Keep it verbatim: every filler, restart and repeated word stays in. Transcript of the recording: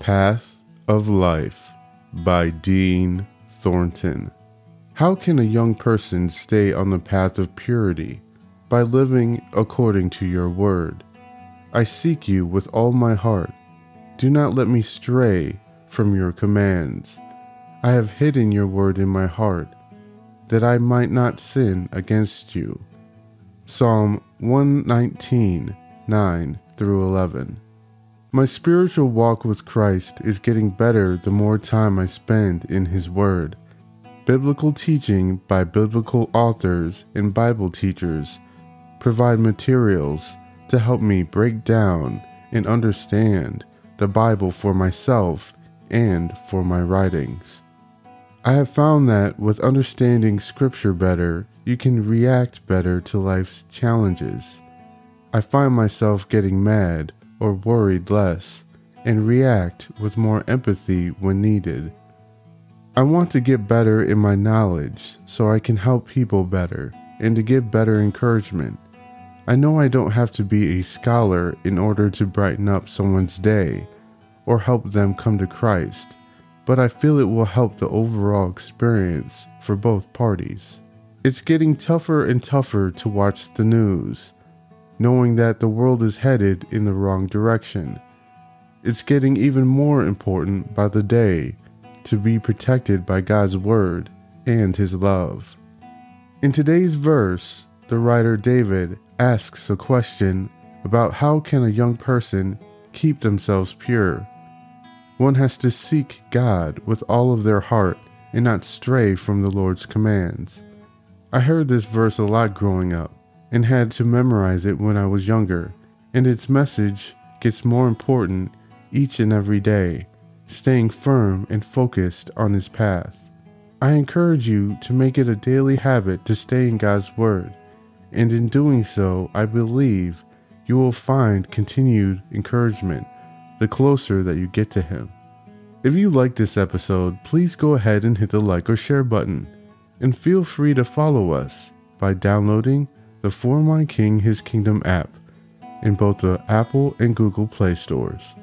Path of Life by Dean Thornton. How can a young person stay on the path of purity? By living according to your word. I seek you with all my heart. Do not let me stray from your commands. I have hidden your word in my heart, that I might not sin against you. Psalm one nineteen, nine through eleven. My spiritual walk with Christ is getting better the more time I spend in His word. Biblical teaching by biblical authors and Bible teachers provide materials to help me break down and understand the Bible for myself and for my writings. I have found that with understanding Scripture better, you can react better to life's challenges. I find myself getting mad or worried less and react with more empathy when needed. I want to get better in my knowledge so I can help people better and to give better encouragement. I know I don't have to be a scholar in order to brighten up someone's day or help them come to Christ, but I feel it will help the overall experience for both parties. It's getting tougher and tougher to watch the news, knowing that the world is headed in the wrong direction. It's getting even more important by the day to be protected by God's word and His love. In today's verse, the writer David asks a question about how can a young person keep themselves pure. One has to seek God with all of their heart and not stray from the Lord's commands. I heard this verse a lot growing up and had to memorize it when I was younger, and its message gets more important each and every day, staying firm and focused on His path. I encourage you to make it a daily habit to stay in God's word, and in doing so, I believe you will find continued encouragement the closer that you get to Him. If you like this episode, please go ahead and hit the like or share button, and feel free to follow us by downloading the Foreign King His Kingdom app in both the Apple and Google Play stores.